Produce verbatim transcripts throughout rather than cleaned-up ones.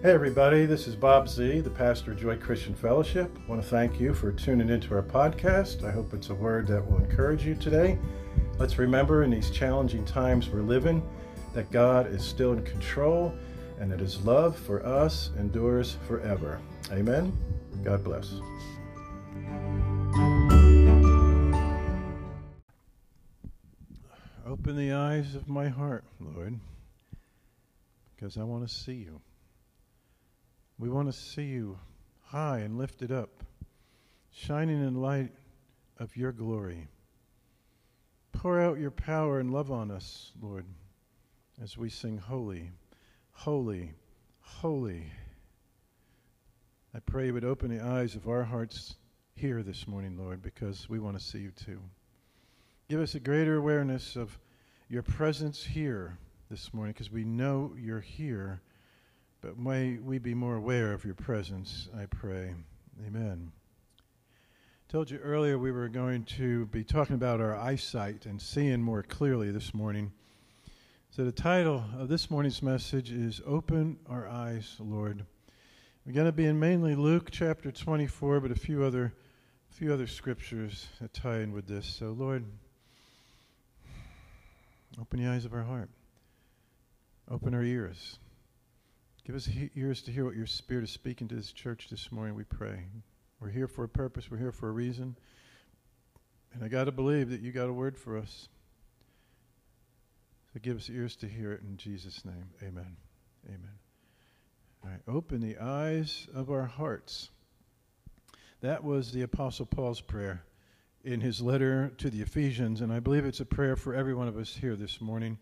Hey everybody, this is Bob Z, the pastor of Joy Christian Fellowship. I want to thank you for tuning into our podcast. I hope it's a word that will encourage you today. Let's remember in these challenging times we're living that God is still in control and that His love for us endures forever. Amen. God bless. Open the eyes of my heart, Lord, because I want to see you. We want to see you high and lifted up, shining in light of your glory. Pour out your power and love on us, Lord, as we sing holy, holy, holy. I pray you would open the eyes of our hearts here this morning, Lord, because we want to see you too. Give us a greater awareness of your presence here this morning, because we know you're here. But may we be more aware of your presence, I pray. Amen. I told you earlier we were going to be talking about our eyesight and seeing more clearly this morning. So the title of this morning's message is Open Our Eyes, Lord. We're going to be in mainly Luke chapter twenty-four, but a few other, a few other scriptures that tie in with this. So Lord, open the eyes of our heart. Open our ears. Give us ears to hear what your Spirit is speaking to this church this morning, we pray. We're here for a purpose. We're here for a reason. And I got to believe that you got a word for us. So give us ears to hear it in Jesus' name. Amen. Amen. All right. Open the eyes of our hearts. That was the Apostle Paul's prayer in his letter to the Ephesians. And I believe it's a prayer for every one of us here this morning.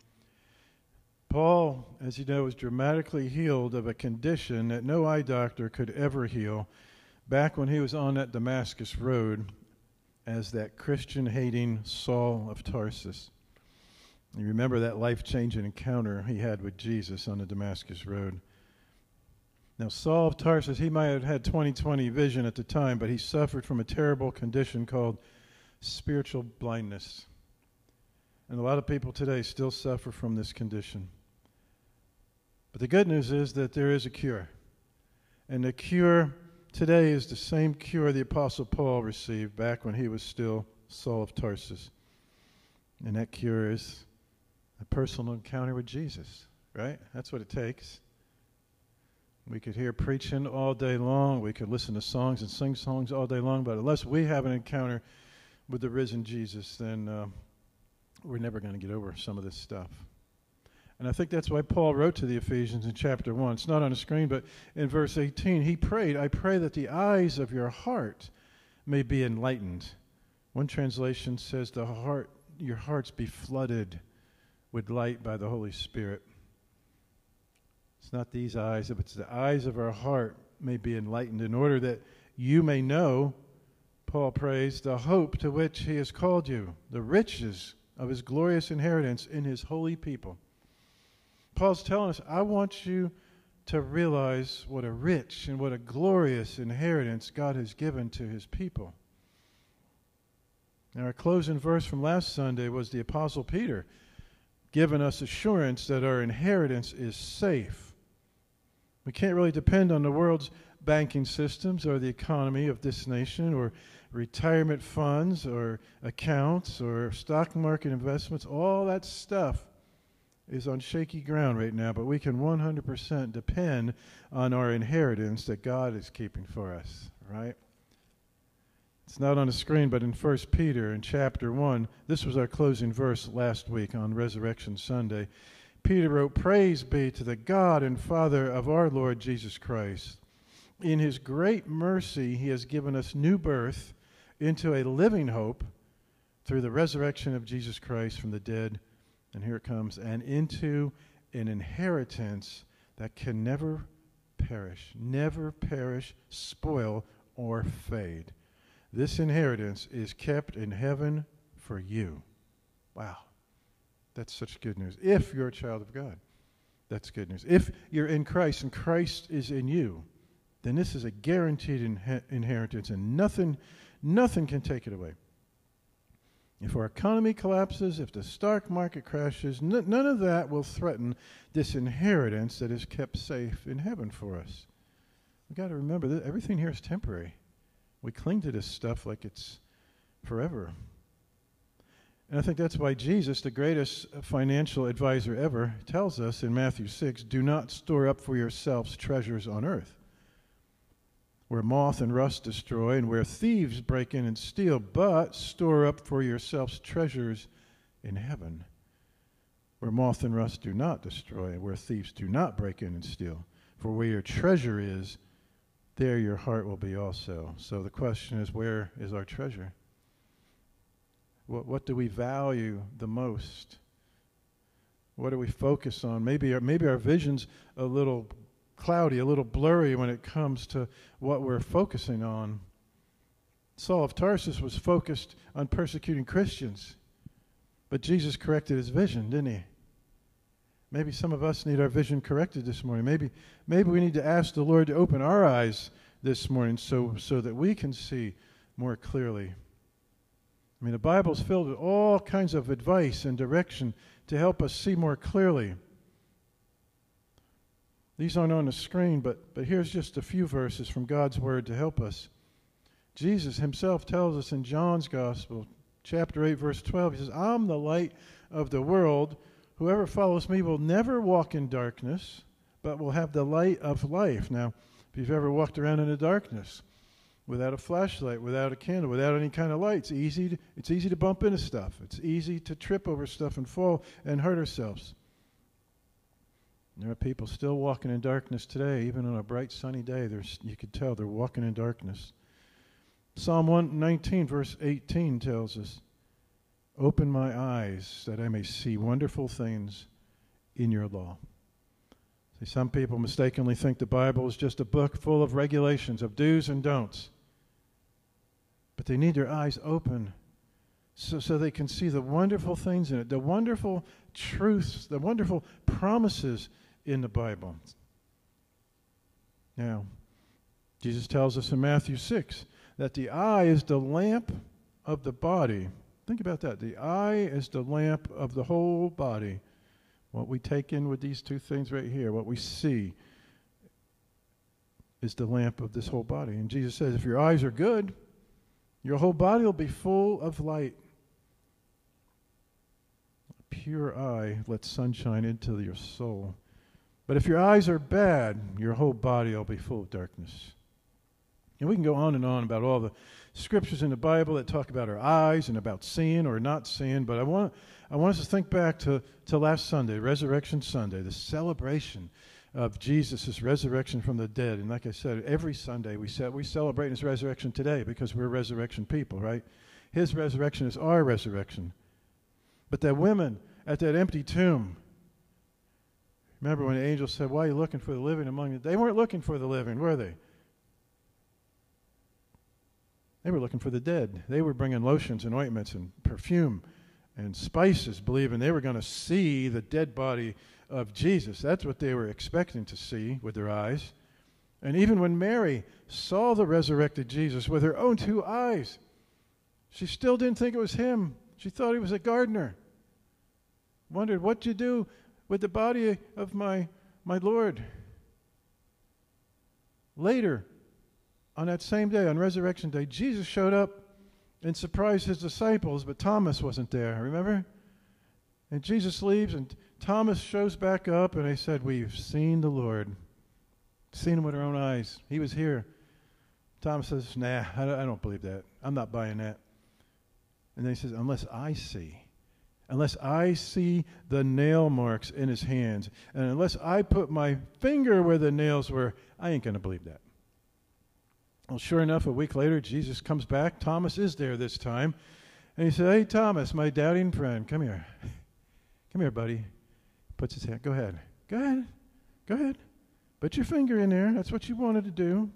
Paul, as you know, was dramatically healed of a condition that no eye doctor could ever heal back when he was on that Damascus Road as that Christian-hating Saul of Tarsus. You remember that life-changing encounter he had with Jesus on the Damascus Road. Now, Saul of Tarsus, he might have had twenty twenty vision at the time, but he suffered from a terrible condition called spiritual blindness. And a lot of people today still suffer from this condition. But the good news is that there is a cure. And the cure today is the same cure the Apostle Paul received back when he was still Saul of Tarsus. And that cure is a personal encounter with Jesus, right? That's what it takes. We could hear preaching all day long. We could listen to songs and sing songs all day long. But unless we have an encounter with the risen Jesus, then uh, we're never going to get over some of this stuff. And I think that's why Paul wrote to the Ephesians in chapter one. It's not on the screen, but in verse eighteen, he prayed, I pray that the eyes of your heart may be enlightened. One translation says, the heart, your hearts be flooded with light by the Holy Spirit. It's not these eyes, but it's the eyes of our heart may be enlightened in order that you may know, Paul prays, the hope to which he has called you, the riches of his glorious inheritance in his holy people. Paul's telling us, I want you to realize what a rich and what a glorious inheritance God has given to his people. Now, our closing verse from last Sunday was the Apostle Peter giving us assurance that our inheritance is safe. We can't really depend on the world's banking systems or the economy of this nation or retirement funds or accounts or stock market investments. All that stuff is on shaky ground right now, but we can one hundred percent depend on our inheritance that God is keeping for us, right? It's not on the screen, but in First Peter in chapter one, this was our closing verse last week on Resurrection Sunday. Peter wrote, Praise be to the God and Father of our Lord Jesus Christ. In his great mercy, he has given us new birth into a living hope through the resurrection of Jesus Christ from the dead, and here it comes, and into an inheritance that can never perish, never perish, spoil, or fade. This inheritance is kept in heaven for you. Wow, that's such good news. If you're a child of God, that's good news. If you're in Christ and Christ is in you, then this is a guaranteed inhe- inheritance, and nothing, nothing can take it away. If our economy collapses, if the stock market crashes, n- none of that will threaten this inheritance that is kept safe in heaven for us. We've got to remember that everything here is temporary. We cling to this stuff like it's forever. And I think that's why Jesus, the greatest financial advisor ever, tells us in Matthew six, do not store up for yourselves treasures on earth, where moth and rust destroy and where thieves break in and steal, but store up for yourselves treasures in heaven, where moth and rust do not destroy and where thieves do not break in and steal. For where your treasure is, there your heart will be also. So the question is, where is our treasure? What, what do we value the most? What do we focus on? Maybe our, maybe our vision's a little cloudy, a little blurry when it comes to what we're focusing on. Saul of Tarsus was focused on persecuting Christians, but Jesus corrected his vision, didn't he? Maybe some of us need our vision corrected this morning. Maybe maybe we need to ask the Lord to open our eyes this morning so, so that we can see more clearly. I mean, the Bible's filled with all kinds of advice and direction to help us see more clearly. These aren't on the screen, but, but here's just a few verses from God's Word to help us. Jesus himself tells us in John's Gospel, chapter eight, verse twelve, he says, I'm the light of the world. Whoever follows me will never walk in darkness, but will have the light of life. Now, if you've ever walked around in the darkness without a flashlight, without a candle, without any kind of light, it's easy to, it's easy to bump into stuff. It's easy to trip over stuff and fall and hurt ourselves. There are people still walking in darkness today, even on a bright sunny day. There's, you could tell they're walking in darkness. Psalm one nineteen verse eighteen tells us, open my eyes that I may see wonderful things in your law. See, some people mistakenly think the Bible is just a book full of regulations, of do's and don'ts. But they need their eyes open so, so they can see the wonderful things in it, the wonderful truths, the wonderful promises in the Bible. Now, Jesus tells us in Matthew six that the eye is the lamp of the body. Think about that. The eye is the lamp of the whole body. What we take in with these two things right here, what we see, is the lamp of this whole body. And Jesus says, if your eyes are good, your whole body will be full of light. A pure eye lets sunshine into your soul. But if your eyes are bad, your whole body will be full of darkness. And we can go on and on about all the scriptures in the Bible that talk about our eyes and about seeing or not seeing, but I want I want us to think back to, to last Sunday, Resurrection Sunday, the celebration of Jesus' resurrection from the dead. And like I said, every Sunday we we celebrate his resurrection today because we're resurrection people, right? His resurrection is our resurrection. But that women at that empty tomb, remember when the angel said, why are you looking for the living among the dead? They weren't looking for the living, were they? They were looking for the dead. They were bringing lotions and ointments and perfume and spices, believing they were going to see the dead body of Jesus. That's what they were expecting to see with their eyes. And even when Mary saw the resurrected Jesus with her own two eyes, she still didn't think it was him. She thought he was a gardener. Wondered, what'd you do with the body of my, my Lord? Later, on that same day, on Resurrection Day, Jesus showed up and surprised his disciples, but Thomas wasn't there, remember? And Jesus leaves, and Thomas shows back up, and they said, we've seen the Lord. Seen him with our own eyes. He was here. Thomas says, nah, I don't believe that. I'm not buying that. And then he says, unless I see. Unless I see the nail marks in his hands, and unless I put my finger where the nails were, I ain't going to believe that. Well, sure enough, a week later, Jesus comes back. Thomas is there this time. And he said, hey, Thomas, my doubting friend, come here. Come here, buddy. Puts his hand. Go ahead. Go ahead. Go ahead. Put your finger in there. That's what you wanted to do.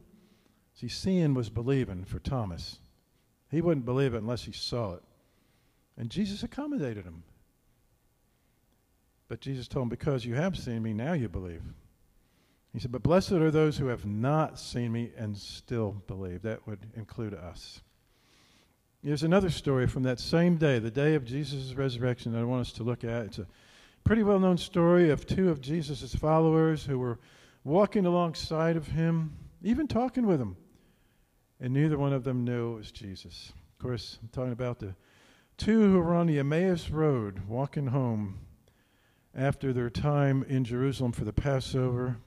See, seeing was believing for Thomas. He wouldn't believe it unless he saw it. And Jesus accommodated him. But Jesus told him, because you have seen me, now you believe. He said, but blessed are those who have not seen me and still believe. That would include us. There's another story from that same day, the day of Jesus' resurrection, that I want us to look at. It's a pretty well-known story of two of Jesus' followers who were walking alongside of him, even talking with him, and neither one of them knew it was Jesus. Of course, I'm talking about the two who were on the Emmaus Road walking home after their time in Jerusalem for the Passover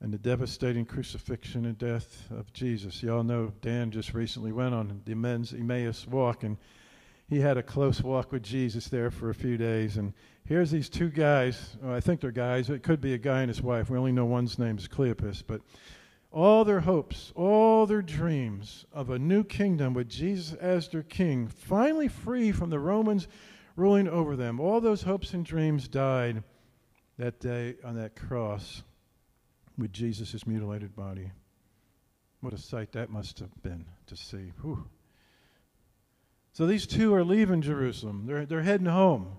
and the devastating crucifixion and death of Jesus. Y'all know Dan just recently went on the men's Emmaus walk, and he had a close walk with Jesus there for a few days. And here's these two guys. Well, I think they're guys. It could be a guy and his wife. We only know one's name is Cleopas. But all their hopes, all their dreams of a new kingdom with Jesus as their king, finally free from the Romans ruling over them, all those hopes and dreams died that day on that cross with Jesus' mutilated body. What a sight that must have been to see. Whew. So these two are leaving Jerusalem. They're, they're heading home.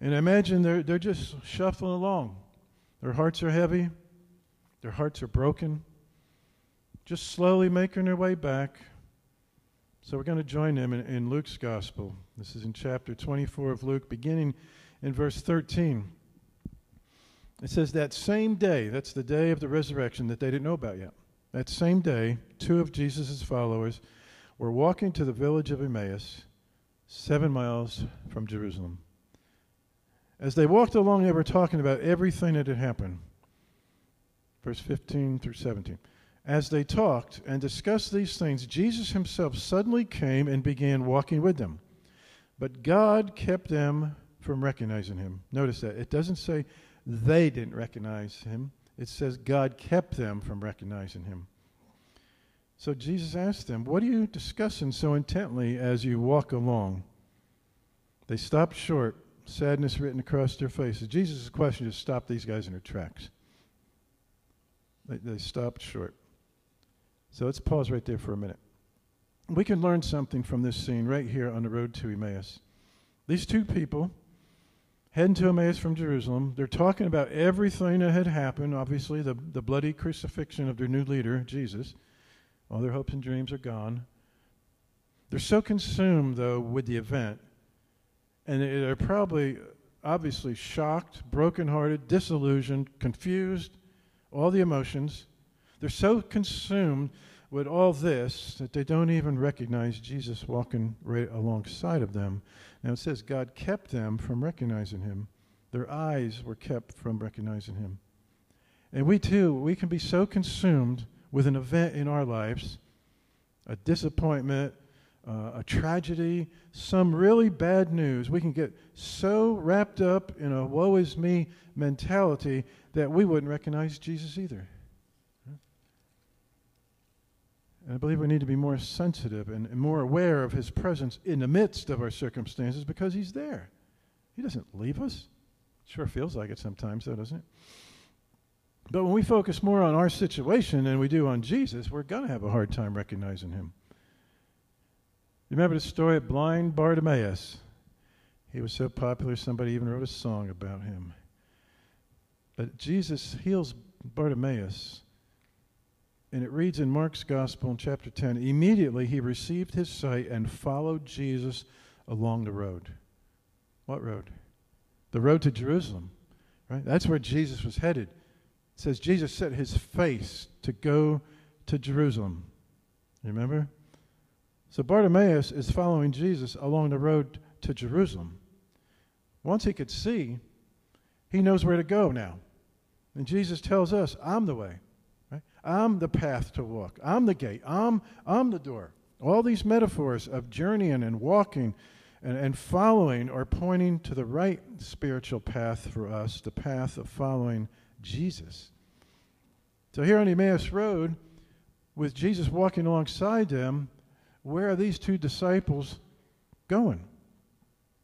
And I imagine they're, they're just shuffling along. Their hearts are heavy. Their hearts are broken, just slowly making their way back. So we're going to join them in, in Luke's gospel. This is in chapter twenty-four of Luke, beginning in verse thirteen. It says, that same day, that's the day of the resurrection that they didn't know about yet. That same day, two of Jesus' followers were walking to the village of Emmaus, seven miles from Jerusalem. As they walked along, they were talking about everything that had happened. Verse fifteen through seventeen. As they talked and discussed these things, Jesus himself suddenly came and began walking with them. But God kept them from recognizing him. Notice that. It doesn't say they didn't recognize him. It says God kept them from recognizing him. So Jesus asked them, what are you discussing so intently as you walk along? They stopped short, sadness written across their faces. Jesus' question just stopped these guys in their tracks. They, they stopped short. So let's pause right there for a minute. We can learn something from this scene right here on the road to Emmaus. These two people heading to Emmaus from Jerusalem, they're talking about everything that had happened, obviously the, the bloody crucifixion of their new leader, Jesus. All their hopes and dreams are gone. They're so consumed, though, with the event, and they're probably obviously shocked, brokenhearted, disillusioned, confused, all the emotions. They're so consumed with all this that they don't even recognize Jesus walking right alongside of them. Now it says God kept them from recognizing him. Their eyes were kept from recognizing him. And we too, we can be so consumed with an event in our lives, a disappointment, uh, a tragedy, some really bad news. We can get so wrapped up in a woe is me mentality that we wouldn't recognize Jesus either. And I believe we need to be more sensitive and, and more aware of his presence in the midst of our circumstances because he's there. He doesn't leave us. Sure feels like it sometimes, though, doesn't it? But when we focus more on our situation than we do on Jesus, we're going to have a hard time recognizing him. You remember the story of blind Bartimaeus? He was so popular, somebody even wrote a song about him. But Jesus heals Bartimaeus, and it reads in Mark's Gospel in chapter ten, immediately he received his sight and followed Jesus along the road. What road? The road to Jerusalem, right? That's where Jesus was headed. It says Jesus set his face to go to Jerusalem. You remember? So Bartimaeus is following Jesus along the road to Jerusalem. Once he could see, he knows where to go now. And Jesus tells us, I'm the way. Right? I'm the path to walk. I'm the gate. I'm, I'm the door. All these metaphors of journeying and walking and, and following are pointing to the right spiritual path for us, the path of following Jesus. So here on Emmaus Road, with Jesus walking alongside them, where are these two disciples going?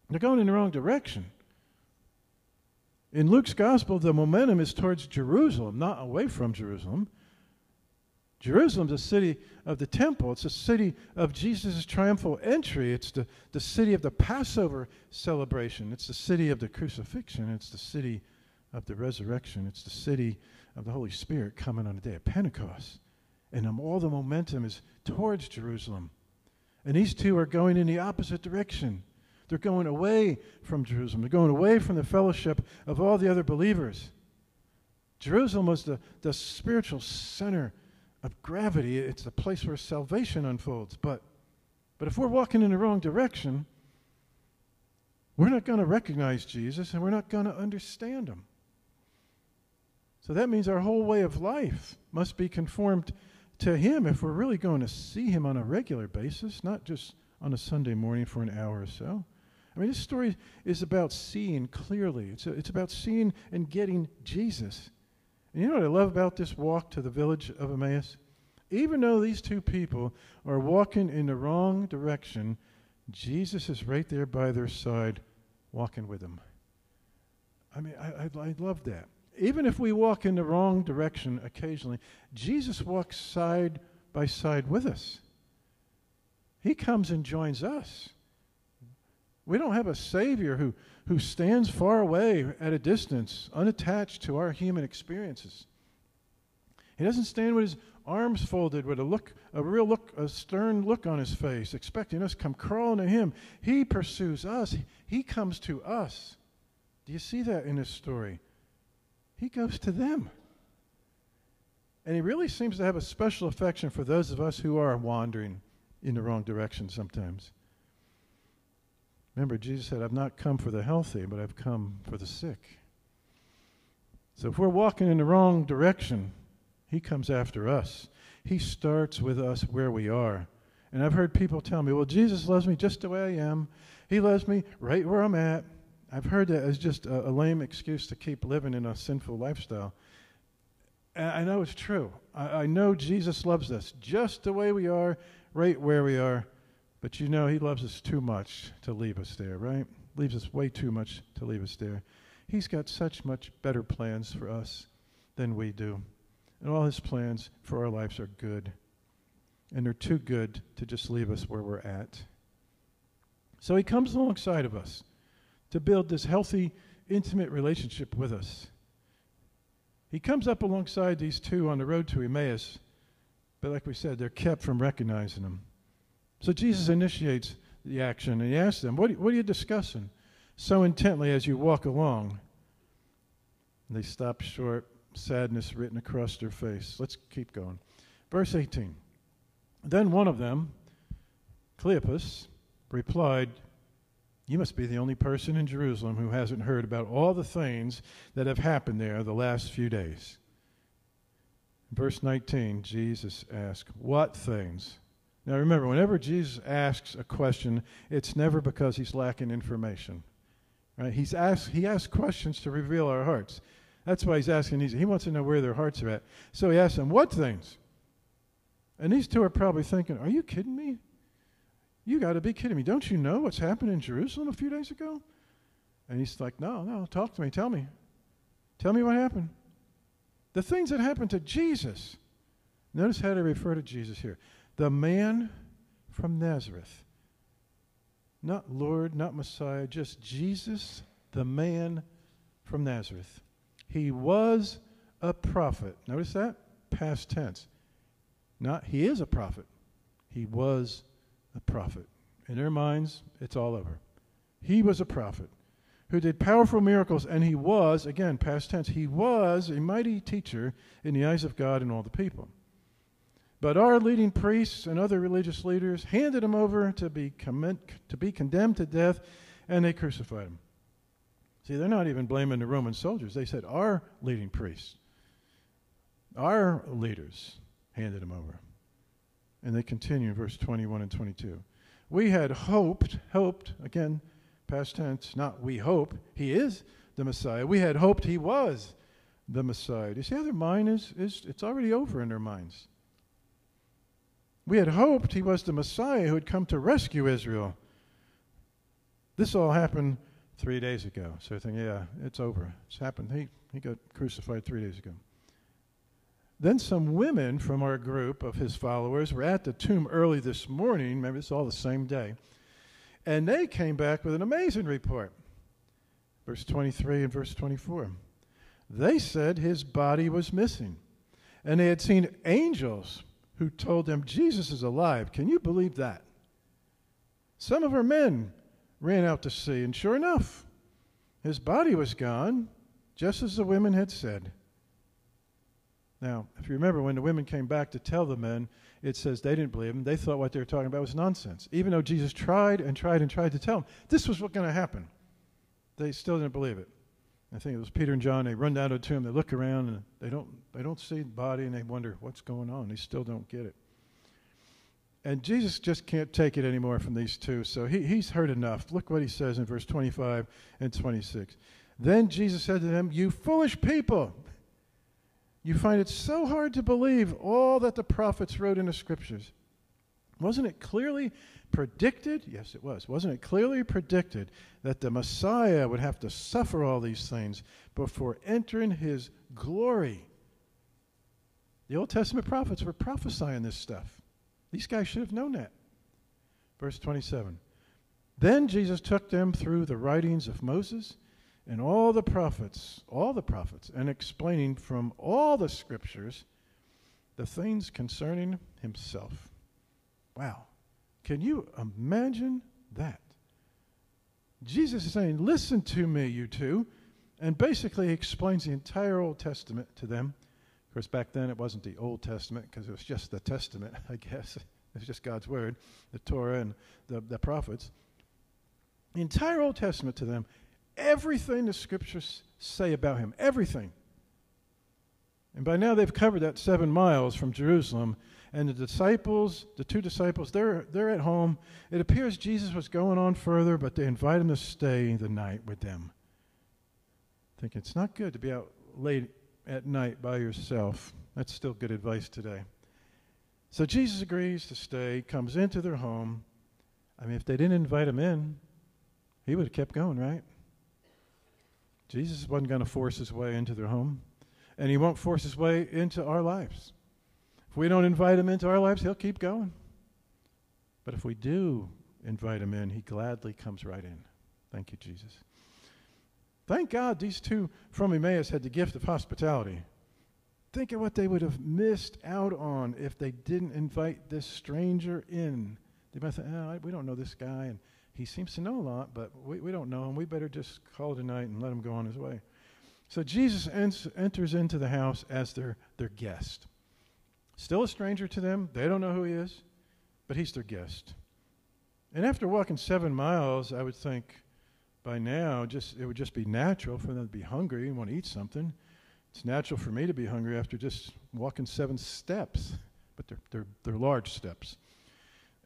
They're going in the wrong direction. In Luke's gospel, the momentum is towards Jerusalem, not away from Jerusalem. Jerusalem's a city of the temple. It's a city of Jesus' triumphal entry. It's the, the city of the Passover celebration. It's the city of the crucifixion. It's the city of the resurrection. It's the city of the Holy Spirit coming on the day of Pentecost. And all the momentum is towards Jerusalem. And these two are going in the opposite direction. They're going away from Jerusalem. They're going away from the fellowship of all the other believers. Jerusalem was the, the spiritual center of gravity. It's the place where salvation unfolds. But, but if we're walking in the wrong direction, we're not going to recognize Jesus and we're not going to understand him. So that means our whole way of life must be conformed to him if we're really going to see him on a regular basis, not just on a Sunday morning for an hour or so. I mean, this story is about seeing clearly. It's, a, it's about seeing and getting Jesus. And you know what I love about this walk to the village of Emmaus? Even though these two people are walking in the wrong direction, Jesus is right there by their side walking with them. I mean, I, I, I love that. Even if we walk in the wrong direction occasionally, Jesus walks side by side with us. He comes and joins us. We don't have a Savior who, who stands far away at a distance, unattached to our human experiences. He doesn't stand with his arms folded, with a look, a real look, a stern look on his face, expecting us to come crawling to him. He pursues us. He comes to us. Do you see that in this story? He goes to them. And he really seems to have a special affection for those of us who are wandering in the wrong direction sometimes. Remember, Jesus said, I've not come for the healthy, but I've come for the sick. So if we're walking in the wrong direction, he comes after us. He starts with us where we are. And I've heard people tell me, well, Jesus loves me just the way I am. He loves me right where I'm at. I've heard that as just a, a lame excuse to keep living in a sinful lifestyle. And I know it's true. I, I know Jesus loves us just the way we are, right where we are. But you know, he loves us too much to leave us there, right? Leaves us way too much to leave us there. He's got such much better plans for us than we do. And all his plans for our lives are good. And they're too good to just leave us where we're at. So he comes alongside of us to build this healthy, intimate relationship with us. He comes up alongside these two on the road to Emmaus. But like we said, they're kept from recognizing him. So Jesus initiates the action, and he asks them, what, what are you discussing so intently as you walk along? And they stop short, sadness written across their face. Let's keep going. Verse eighteen. Then one of them, Cleopas, replied, you must be the only person in Jerusalem who hasn't heard about all the things that have happened there the last few days. Verse nineteen, Jesus asked, what things? Now remember, whenever Jesus asks a question, it's never because he's lacking information. Right? He's asked, he asks questions to reveal our hearts. That's why he's asking. He wants to know where their hearts are at. So he asks them, what things? And these two are probably thinking, are you kidding me? You got to be kidding me. Don't you know what's happened in Jerusalem a few days ago? And he's like, no, no, talk to me. Tell me. Tell me what happened. The things that happened to Jesus. Notice how they refer to Jesus here. The man from Nazareth, not Lord, not Messiah, just Jesus, the man from Nazareth. He was a prophet. Notice that? Past tense. Not he is a prophet. He was a prophet. In their minds, it's all over. He was a prophet who did powerful miracles, and he was, again, past tense, he was a mighty teacher in the eyes of God and all the people. But our leading priests and other religious leaders handed him over to be, commend, to be condemned to death, and they crucified him. See, they're not even blaming the Roman soldiers. They said our leading priests, our leaders handed him over. And they continue in verse twenty-one and twenty-two. We had hoped, hoped, again, past tense, not we hope, he is the Messiah. We had hoped he was the Messiah. You see how their mind is, is it's already over in their minds. We had hoped he was the Messiah who had come to rescue Israel. This all happened three days ago. So I think, yeah, it's over. It's happened. He, he got crucified three days ago. Then some women from our group of his followers were at the tomb early this morning. Remember, it's all the same day. And they came back with an amazing report. Verse twenty-three and verse twenty-four. They said his body was missing. And they had seen angels who told them Jesus is alive. Can you believe that? Some of her men ran out to sea, and sure enough, his body was gone, just as the women had said. Now, if you remember, when the women came back to tell the men, it says they didn't believe him. They thought what they were talking about was nonsense. Even though Jesus tried and tried and tried to tell them, this was what's going to happen, they still didn't believe it. I think it was Peter and John. They run down to the tomb. They look around, and they don't, they don't see the body, and they wonder, what's going on? They still don't get it. And Jesus just can't take it anymore from these two, so he, he's heard enough. Look what he says in verse twenty-five and twenty-six. Then Jesus said to them, "You foolish people! You find it so hard to believe all that the prophets wrote in the Scriptures. Wasn't it clearly predicted?" Yes, it was. Wasn't it clearly predicted that the Messiah would have to suffer all these things before entering his glory? The Old Testament prophets were prophesying this stuff. These guys should have known that. Verse twenty-seven. Then Jesus took them through the writings of Moses and all the prophets, all the prophets, and explaining from all the Scriptures the things concerning himself. Wow. Can you imagine that? Jesus is saying, listen to me, you two. And basically he explains the entire Old Testament to them. Of course, back then it wasn't the Old Testament because it was just the Testament, I guess. It was just God's Word, the Torah and the, the prophets. The entire Old Testament to them. Everything the Scriptures say about him. Everything. And by now they've covered that seven miles from Jerusalem. And the disciples, the two disciples, they're, they're at home. It appears Jesus was going on further, but they invite him to stay the night with them. Thinking it's not good to be out late at night by yourself. That's still good advice today. So Jesus agrees to stay, comes into their home. I mean, if they didn't invite him in, he would have kept going, right? Jesus wasn't going to force his way into their home. And he won't force his way into our lives. If we don't invite him into our lives, he'll keep going. But if we do invite him in, he gladly comes right in. Thank you, Jesus. Thank God these two from Emmaus had the gift of hospitality. Think of what they would have missed out on if they didn't invite this stranger in. They might say, oh, we don't know this guy, and he seems to know a lot, but we, we don't know him. We better just call tonight and let him go on his way. So Jesus en- enters into the house as their, their guest. Still a stranger to them. They don't know who he is, but he's their guest. And after walking seven miles, I would think by now just it would just be natural for them to be hungry and want to eat something. It's natural for me to be hungry after just walking seven steps, but they're, they're, they're large steps.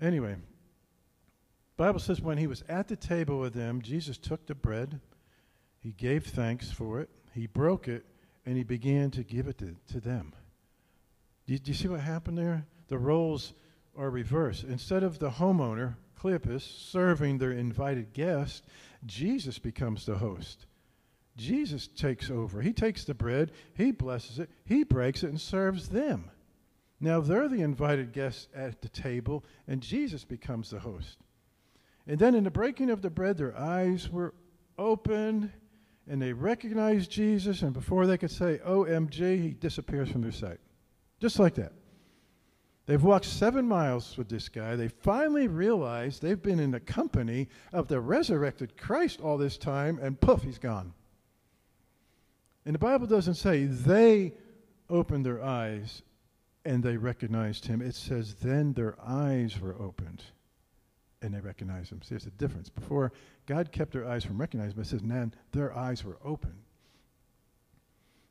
Anyway, the Bible says when he was at the table with them, Jesus took the bread. He gave thanks for it. He broke it, and he began to give it to, to them. Do you, do you see what happened there? The roles are reversed. Instead of the homeowner, Cleopas, serving their invited guest, Jesus becomes the host. Jesus takes over. He takes the bread, he blesses it, he breaks it and serves them. Now they're the invited guests at the table, and Jesus becomes the host. And then in the breaking of the bread, their eyes were opened, and they recognized Jesus, and before they could say, O M G, he disappears from their sight. Just like that. They've walked seven miles with this guy. They finally realize they've been in the company of the resurrected Christ all this time, and poof, he's gone. And the Bible doesn't say they opened their eyes and they recognized him. It says then their eyes were opened and they recognized him. See, there's a difference. Before, God kept their eyes from recognizing him, but it says then their eyes were opened.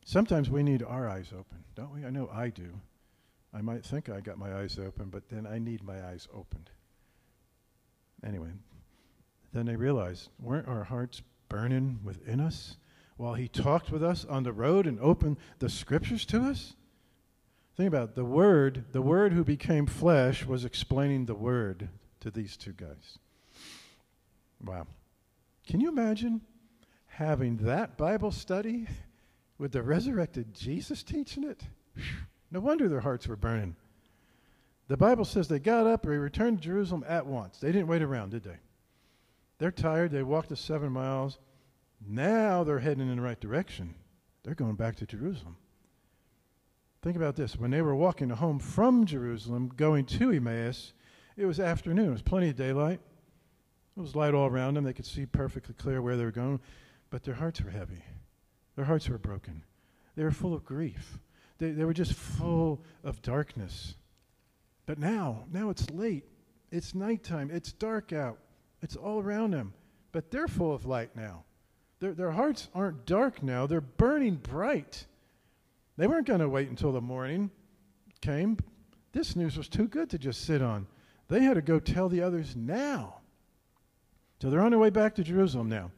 Sometimes we need our eyes open, don't we? I know I do. I might think I got my eyes open, but then I need my eyes opened. Anyway, then they realized, weren't our hearts burning within us while he talked with us on the road and opened the Scriptures to us? Think about it. The Word, the Word who became flesh was explaining the Word to these two guys. Wow. Can you imagine having that Bible study with the resurrected Jesus teaching it? No wonder their hearts were burning. The Bible says they got up, they returned to Jerusalem at once. They didn't wait around, did they? They're tired. They walked the seven miles. Now they're heading in the right direction. They're going back to Jerusalem. Think about this. When they were walking home from Jerusalem, going to Emmaus, it was afternoon. It was plenty of daylight. There was light all around them. They could see perfectly clear where they were going, but their hearts were heavy. Their hearts were broken. They were full of grief. They, they were just full of darkness. But now, now it's late. It's nighttime. It's dark out. It's all around them. But they're full of light now. Their, their hearts aren't dark now. They're burning bright. They weren't going to wait until the morning came. This news was too good to just sit on. They had to go tell the others now. So they're on their way back to Jerusalem now.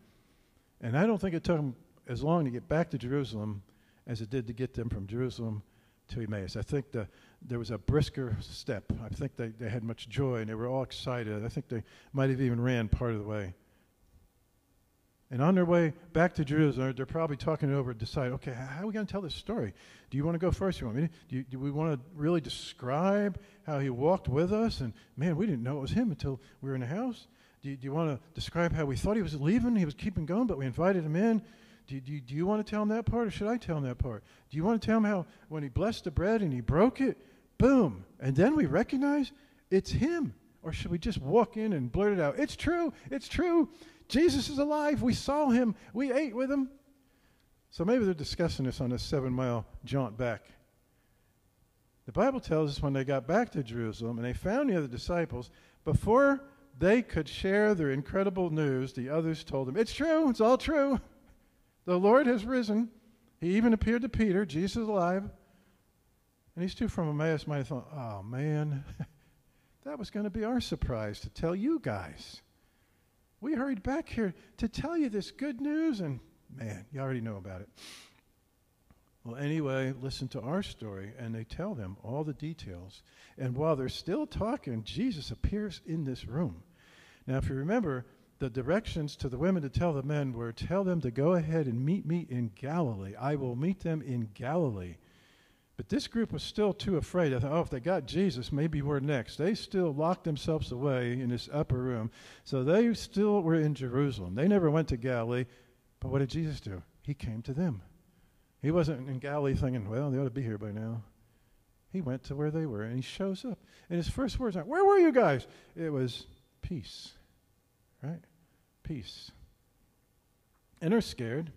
And I don't think it took them as long to get back to Jerusalem as it did to get them from Jerusalem to Emmaus. I think the, there was a brisker step. I think they, they had much joy, and they were all excited. I think they might have even ran part of the way. And on their way back to Jerusalem, they're probably talking it over to decide, okay, how are we going to tell this story? Do you want to go first? You want me to, do, you, do we want to really describe how he walked with us? And, man, we didn't know it was him until we were in the house. Do you, do you want to describe how we thought he was leaving? He was keeping going, but we invited him in. Do, do, do you want to tell him that part, or should I tell him that part? Do you want to tell him how when he blessed the bread and he broke it, boom, and then we recognize it's him? Or should we just walk in and blurt it out? It's true. It's true. Jesus is alive. We saw him. We ate with him. So maybe they're discussing this on this seven-mile jaunt back. The Bible tells us when they got back to Jerusalem and they found the other disciples, before they could share their incredible news, the others told them, it's true. It's all true. The Lord has risen. He even appeared to Peter. Jesus is alive. And these two from Emmaus might have thought, oh, man, that was going to be our surprise to tell you guys. We hurried back here to tell you this good news, and man, you already know about it. Well, anyway, listen to our story, and they tell them all the details. And while they're still talking, Jesus appears in this room. Now, if you remember, the directions to the women to tell the men were, tell them to go ahead and meet me in Galilee. I will meet them in Galilee. But this group was still too afraid. I thought, oh, if they got Jesus, maybe we're next. They still locked themselves away in this upper room. So they still were in Jerusalem. They never went to Galilee. But what did Jesus do? He came to them. He wasn't in Galilee thinking, well, they ought to be here by now. He went to where they were, and he shows up. And his first words aren't, where were you guys? It was peace, right? Peace. And they're scared.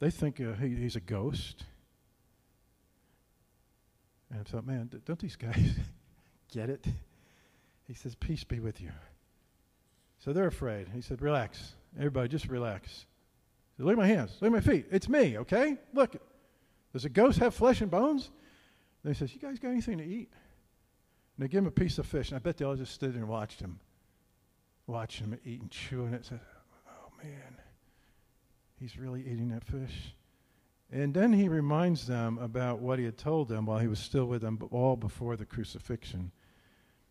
They think uh, he, he's a ghost. And I thought, man, don't these guys get it? He says, peace be with you. So they're afraid. He said, relax. Everybody, just relax. He said, look at my hands. Look at my feet. It's me, okay? Look. Does a ghost have flesh and bones? And he says, you guys got anything to eat? And they give him a piece of fish. And I bet they all just stood there and watched him. Watched him eat and chew. And it said, oh, man, he's really eating that fish. And then he reminds them about what he had told them while he was still with them, all before the crucifixion.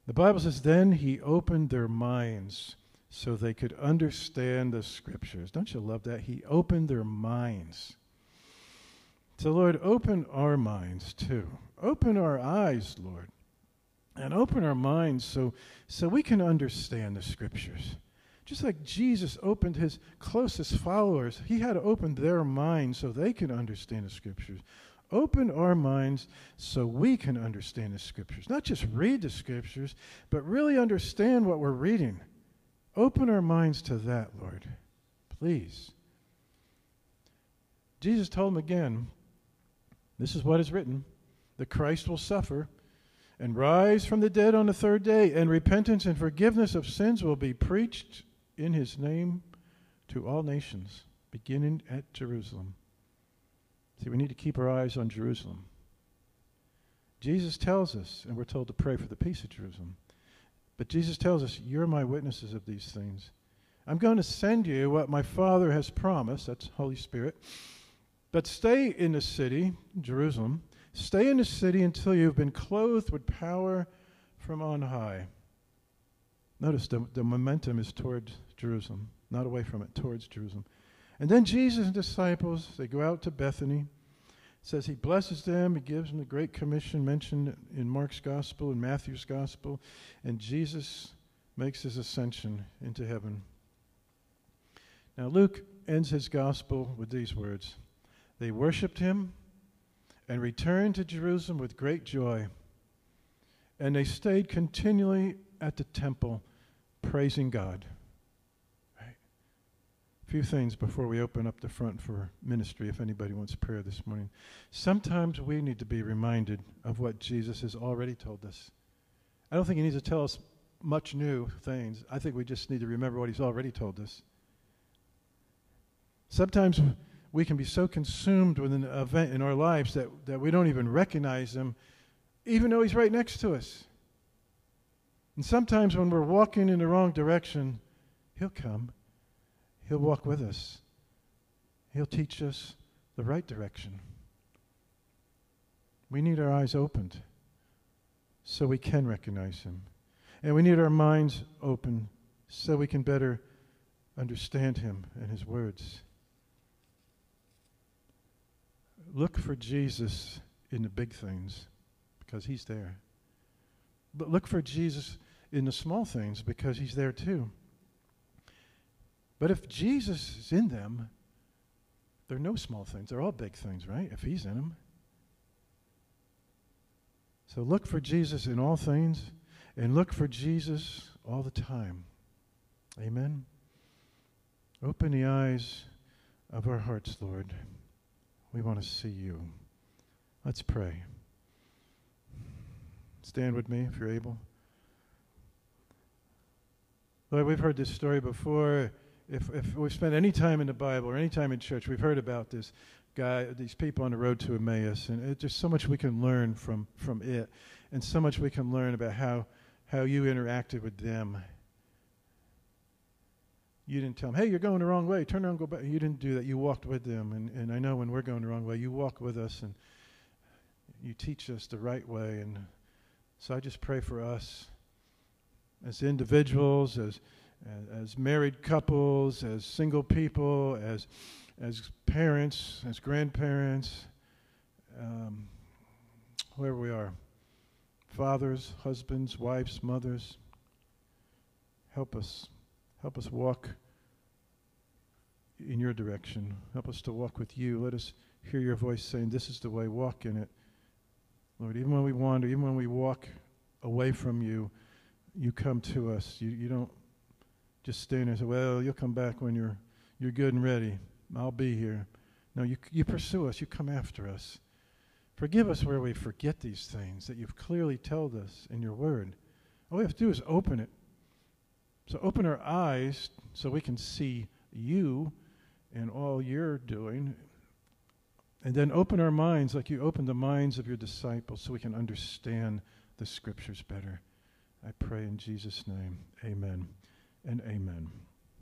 The Bible says, then he opened their minds so they could understand the scriptures. Don't you love that? He opened their minds. So, Lord, open our minds too. Open our eyes, Lord, and open our minds so, so we can understand the scriptures. Just like Jesus opened his closest followers, he had to open their minds so they could understand the scriptures. Open our minds so we can understand the scriptures. Not just read the scriptures, but really understand what we're reading. Open our minds to that, Lord, please. Jesus told them again, this is what is written, the Christ will suffer and rise from the dead on the third day, and repentance and forgiveness of sins will be preached in his name to all nations, beginning at Jerusalem. See, we need to keep our eyes on Jerusalem. Jesus tells us, and we're told to pray for the peace of Jerusalem, but Jesus tells us, you're my witnesses of these things. I'm going to send you what my Father has promised, that's Holy Spirit, but stay in the city, Jerusalem. Stay in the city until you've been clothed with power from on high. Notice the, the momentum is towards Jerusalem, not away from it, towards Jerusalem. And then Jesus and disciples, they go out to Bethany. It says he blesses them. He gives them the Great Commission mentioned in Mark's Gospel and Matthew's Gospel. And Jesus makes his ascension into heaven. Now Luke ends his Gospel with these words. They worshipped him and returned to Jerusalem with great joy. And they stayed continually at the temple, praising God. Right? A few things before we open up the front for ministry, if anybody wants prayer this morning. Sometimes we need to be reminded of what Jesus has already told us. I don't think he needs to tell us much new things. I think we just need to remember what he's already told us. Sometimes we can be so consumed with an event in our lives that, that we don't even recognize him, even though he's right next to us. And sometimes when we're walking in the wrong direction, he'll come. He'll walk with us. He'll teach us the right direction. We need our eyes opened so we can recognize him. And we need our minds open so we can better understand him and his words. Look for Jesus in the big things because he's there. But look for Jesus in the small things because he's there too. But if Jesus is in them, there are no small things. They're all big things, right? If he's in them. So look for Jesus in all things and look for Jesus all the time. Amen? Open the eyes of our hearts, Lord. We want to see you. Let's pray. Stand with me if you're able. Lord, we've heard this story before. If, if we've spent any time in the Bible or any time in church, we've heard about this guy, these people on the road to Emmaus, and it, there's so much we can learn from, from it, and so much we can learn about how, how you interacted with them. You didn't tell them, hey, you're going the wrong way. Turn around and go back. You didn't do that. You walked with them, and, and I know when we're going the wrong way, you walk with us, and you teach us the right way, and so I just pray for us as individuals, as, as as married couples, as single people, as as parents, as grandparents, um, whoever we are, fathers, husbands, wives, mothers. Help us. Help us walk in your direction. Help us to walk with you. Let us hear your voice saying, this is the way, walk in it. Lord, even when we wander, even when we walk away from you, you come to us. You you don't just stand there and say, well, you'll come back when you're you're good and ready. I'll be here. No, you you pursue us. You come after us. Forgive us where we forget these things that you've clearly told us in your word. All we have to do is open it. So open our eyes so we can see you and all you're doing. And then open our minds like you opened the minds of your disciples so we can understand the scriptures better. I pray in Jesus' name, amen and amen.